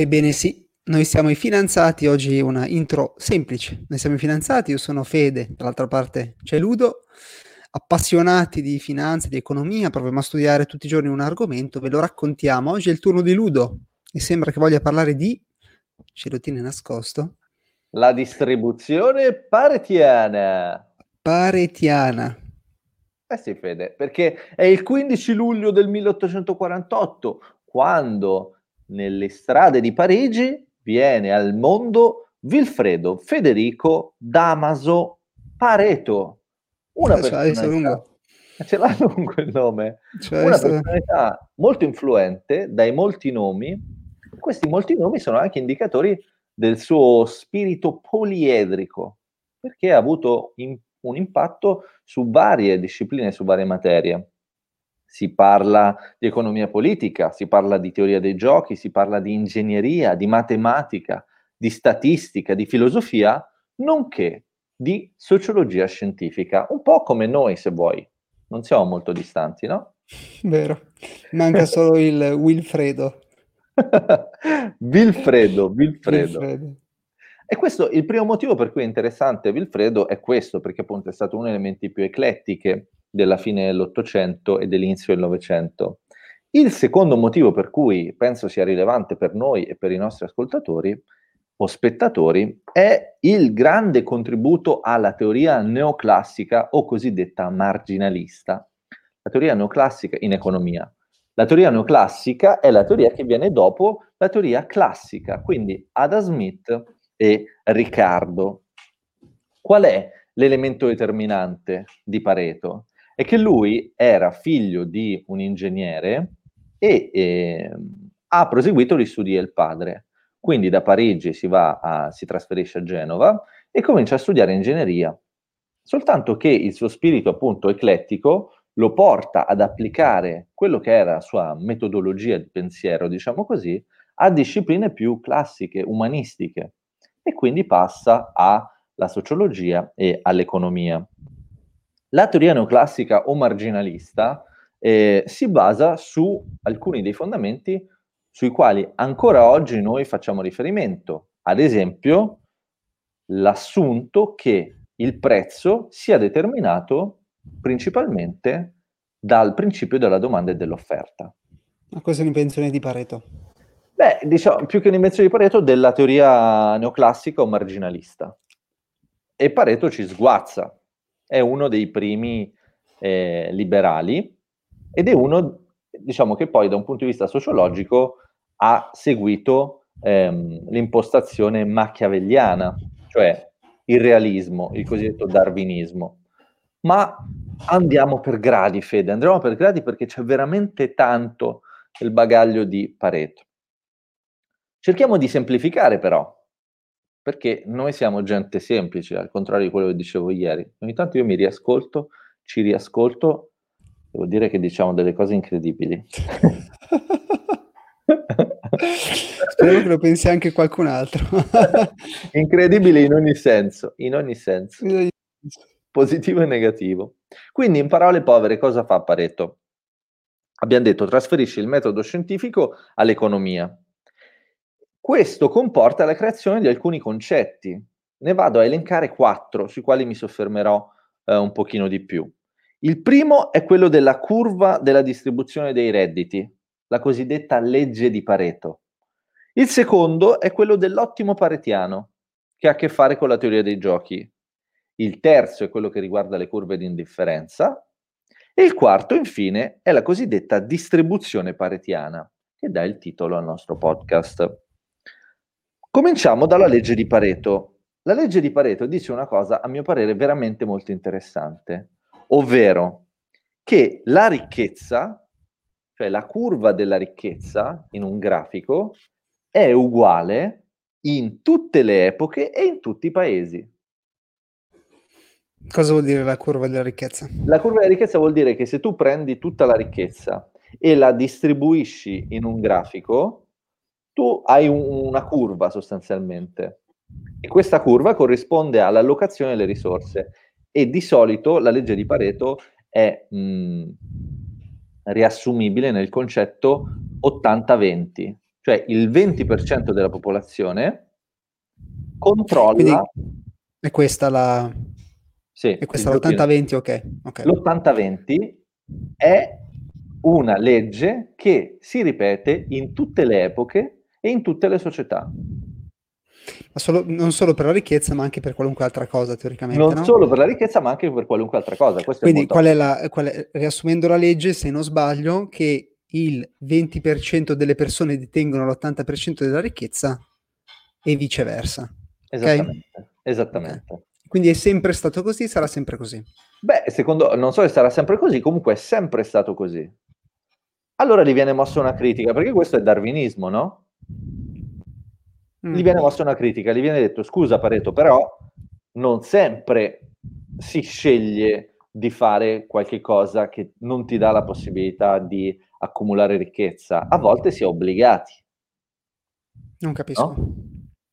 Ebbene sì, noi siamo i Finanziati, oggi una intro semplice. Noi siamo i Finanziati, io sono Fede, dall'altra parte c'è Ludo, appassionati di finanza, di economia, proviamo a studiare tutti i giorni un argomento, ve lo raccontiamo. Oggi è il turno di Ludo e sembra che voglia parlare di, ce lo tiene nascosto, la distribuzione paretiana. Paretiana. Eh sì, Fede, perché è il 15 luglio del 1848 quando nelle strade di Parigi viene al mondo Vilfredo Federico Damaso Pareto, una personalità, ce l'ha lungo il nome, una personalità molto influente dai molti nomi. Questi molti nomi sono anche indicatori del suo spirito poliedrico, perché ha avuto un impatto su varie discipline, su varie materie. Si parla di economia politica, si parla di teoria dei giochi, si parla di ingegneria, di matematica, di statistica, di filosofia, nonché di sociologia scientifica. Un po' come noi, se vuoi. Non siamo molto distanti, no? Vero. Manca solo il Wilfredo. Vilfredo. E questo, il primo motivo per cui è interessante Vilfredo è questo, perché appunto è stato uno degli elementi più eclettiche della fine dell'Ottocento e dell'inizio del Novecento. Il secondo motivo per cui penso sia rilevante per noi e per i nostri ascoltatori o spettatori è il grande contributo alla teoria neoclassica o cosiddetta marginalista. La teoria neoclassica in economia. La teoria neoclassica è la teoria che viene dopo la teoria classica, quindi Adam Smith e Riccardo. Qual è l'elemento determinante di Pareto? È che lui era figlio di un ingegnere e ha proseguito gli studi del padre. Quindi da Parigi si trasferisce a Genova e comincia a studiare ingegneria. Soltanto che il suo spirito appunto eclettico lo porta ad applicare quello che era la sua metodologia di pensiero, diciamo così, a discipline più classiche, umanistiche. E quindi passa alla sociologia e all'economia. La teoria neoclassica o marginalista si basa su alcuni dei fondamenti sui quali ancora oggi noi facciamo riferimento. Ad esempio, l'assunto che il prezzo sia determinato principalmente dal principio della domanda e dell'offerta. Ma questa è un'invenzione di Pareto? Beh, diciamo, più che un'invenzione di Pareto, della teoria neoclassica o marginalista. E Pareto ci sguazza, è uno dei primi liberali ed è uno, diciamo, che poi da un punto di vista sociologico ha seguito l'impostazione machiavelliana, cioè il realismo, il cosiddetto darwinismo. Ma andiamo per gradi, Fede, andremo per gradi perché c'è veramente tanto il bagaglio di Pareto. Cerchiamo di semplificare però, perché noi siamo gente semplice, al contrario di quello che dicevo ieri. Ogni tanto io mi riascolto, ci riascolto, devo dire che diciamo delle cose incredibili. Spero che lo pensi anche qualcun altro. Incredibile in ogni senso, positivo e negativo. Quindi in parole povere cosa fa Pareto? Abbiamo detto, trasferisce il metodo scientifico all'economia. Questo comporta la creazione di alcuni concetti. Ne vado a elencare 4, sui quali mi soffermerò un pochino di più. Il primo è quello della curva della distribuzione dei redditi, la cosiddetta legge di Pareto. Il secondo è quello dell'ottimo paretiano, che ha a che fare con la teoria dei giochi. Il terzo è quello che riguarda le curve di indifferenza. E il quarto, infine, è la cosiddetta distribuzione paretiana, che dà il titolo al nostro podcast. Cominciamo dalla legge di Pareto. La legge di Pareto dice una cosa, a mio parere, veramente molto interessante, ovvero che la ricchezza, cioè la curva della ricchezza in un grafico, è uguale in tutte le epoche e in tutti i paesi. Cosa vuol dire la curva della ricchezza? La curva della ricchezza vuol dire che se tu prendi tutta la ricchezza e la distribuisci in un grafico, tu hai una curva sostanzialmente e questa curva corrisponde all'allocazione delle risorse e di solito la legge di Pareto è riassumibile nel concetto 80-20, Cioè il 20% della popolazione controlla... Quindi è questa la... Sì, e questa l'80-20, ok. L'80-20 è una legge che si ripete in tutte le epoche e in tutte le società. Ma non solo per la ricchezza, ma anche per qualunque altra cosa, teoricamente, non solo per la ricchezza, ma anche per qualunque altra cosa. Questo quindi è molto... riassumendo la legge, se non sbaglio, che il 20% delle persone detengono l'80% della ricchezza e viceversa. Esattamente, okay? Esattamente. Okay. Quindi è sempre stato così, sarà sempre così? Beh, non so se sarà sempre così, comunque è sempre stato così. Allora gli viene mossa una critica, perché questo è darwinismo, no? Gli viene mossa una critica, gli viene detto, scusa Pareto, però non sempre si sceglie di fare qualche cosa che non ti dà la possibilità di accumulare ricchezza. A volte si è obbligati. Non capisco. No?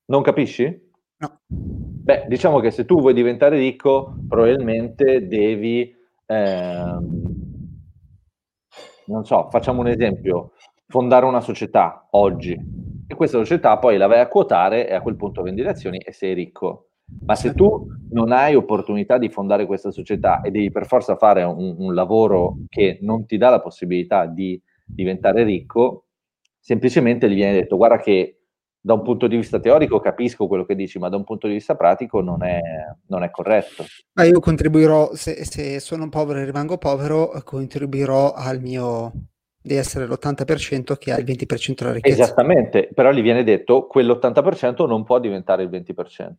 Non capisci? No. Beh, diciamo che se tu vuoi diventare ricco, probabilmente devi, non so, facciamo un esempio, fondare una società oggi e questa società poi la vai a quotare e a quel punto vendi le azioni e sei ricco. Ma se tu non hai opportunità di fondare questa società e devi per forza fare un lavoro che non ti dà la possibilità di diventare ricco, semplicemente gli viene detto, guarda che da un punto di vista teorico capisco quello che dici, ma da un punto di vista pratico non è corretto. Ma io contribuirò, se sono povero e rimango povero, contribuirò al mio di essere l'80% che ha il 20% della ricchezza. Esattamente, però gli viene detto quell'80% non può diventare il 20%.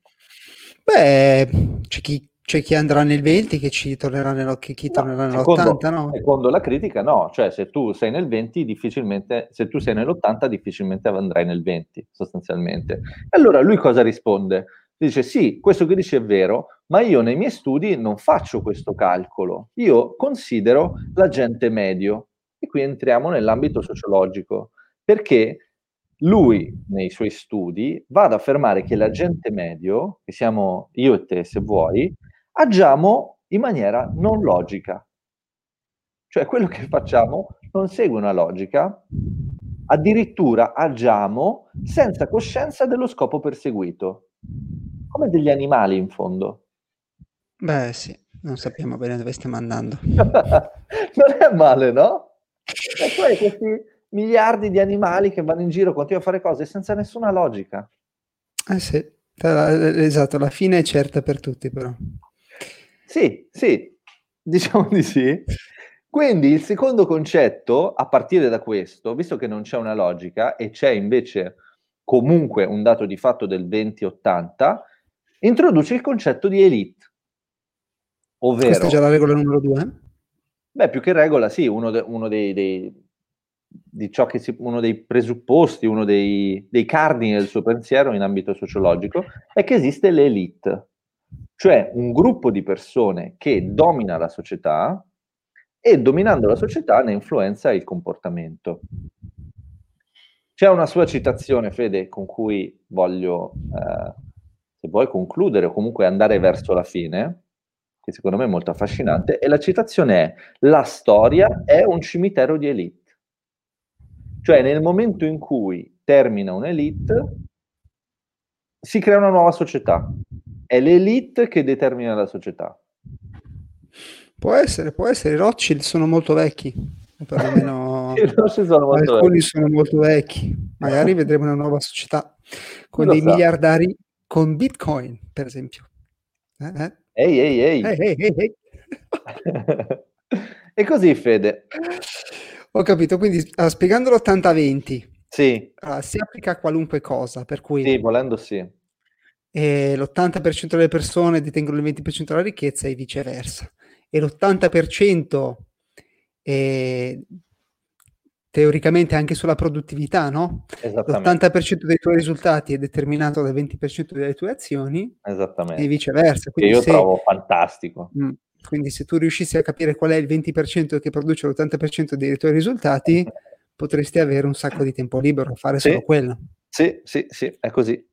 Beh, c'è chi andrà nel 20% che ci tornerà tornerà nell'80%, no? Secondo la critica no, cioè se tu sei nel 20% difficilmente, se tu sei nell'80% difficilmente andrai nel 20% sostanzialmente. Allora lui cosa risponde? Dice sì, questo che dice è vero, ma io nei miei studi non faccio questo calcolo, io considero l'agente medio e qui entriamo nell'ambito sociologico, perché lui nei suoi studi va ad affermare che l'agente medio, che siamo io e te se vuoi, agiamo in maniera non logica, cioè quello che facciamo non segue una logica, addirittura agiamo senza coscienza dello scopo perseguito, come degli animali in fondo. Beh sì, non sappiamo bene dove stiamo andando. Non è male, no? E poi questi miliardi di animali che vanno in giro, continuano a fare cose senza nessuna logica. Eh sì, esatto, la fine è certa per tutti però. Sì, diciamo di sì. Quindi il secondo concetto, a partire da questo, visto che non c'è una logica e c'è invece comunque un dato di fatto del 20-80, introduce il concetto di elite. Ovvero, questa è già la regola numero 2? Beh, più che regola, sì, uno dei presupposti, uno dei cardini del suo pensiero in ambito sociologico è che esiste l'elite, cioè un gruppo di persone che domina la società e dominando la società ne influenza il comportamento. C'è una sua citazione, Fede, con cui voglio, se vuoi, concludere o comunque andare verso la fine, che secondo me è molto affascinante, e la citazione è: la storia è un cimitero di elite. Cioè nel momento in cui termina un'elite, si crea una nuova società. È l'elite che determina la società. Può essere, i Rothschild sono molto vecchi, perlomeno alcuni sono molto vecchi. Magari vedremo una nuova società con dei miliardari, con Bitcoin, per esempio. Ehi. E così, Fede. Ho capito, quindi spiegando l'80-20 sì. Si applica a qualunque cosa, per cui sì, volendo sì. L'80% delle persone detengono il 20% della ricchezza e viceversa. E l'80% teoricamente anche sulla produttività, no? Esattamente. L'80% dei tuoi risultati è determinato dal 20% delle tue azioni. Esattamente. E viceversa. Quindi che io trovo fantastico. Quindi se tu riuscissi a capire qual è il 20% che produce l'80% dei tuoi risultati, potresti avere un sacco di tempo libero, fare solo quello. Sì, è così.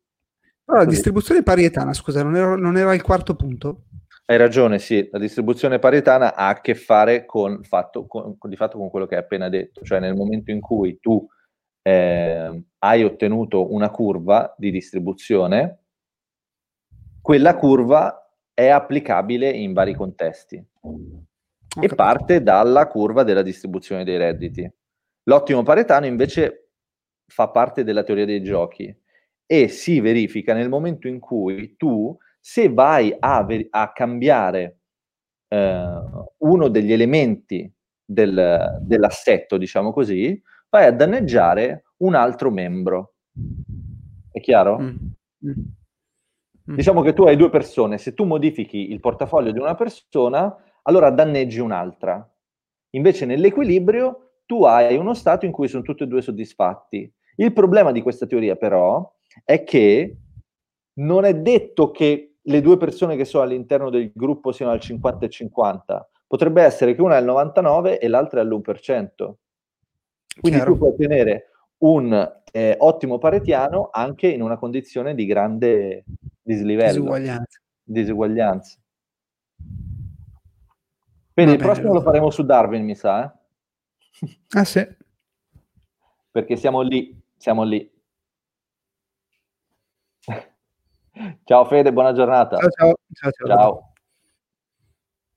Però la distribuzione parietana, scusa, non era il quarto punto? Hai ragione, sì. La distribuzione parietana ha a che fare con quello che hai appena detto. Cioè nel momento in cui tu hai ottenuto una curva di distribuzione, quella curva è applicabile in vari contesti. Okay. E parte dalla curva della distribuzione dei redditi. L'ottimo paretano invece fa parte della teoria dei giochi e si verifica nel momento in cui tu, se vai a cambiare uno degli elementi dell'assetto, diciamo così, vai a danneggiare un altro membro. È chiaro? Diciamo che tu hai due persone, se tu modifichi il portafoglio di una persona, allora danneggi un'altra. Invece nell'equilibrio tu hai uno stato in cui sono tutti e due soddisfatti. Il problema di questa teoria però è che non è detto che le due persone che sono all'interno del gruppo siano al 50 e 50. Potrebbe essere che una è al 99 e l'altra è all'1%. Quindi tu puoi ottenere un ottimo paretiano anche in una condizione di grande dislivello. Disuguaglianza. Quindi il prossimo lo faremo su Darwin, mi sa. Ah sì. Perché siamo lì. Ciao Fede, buona giornata. Ciao.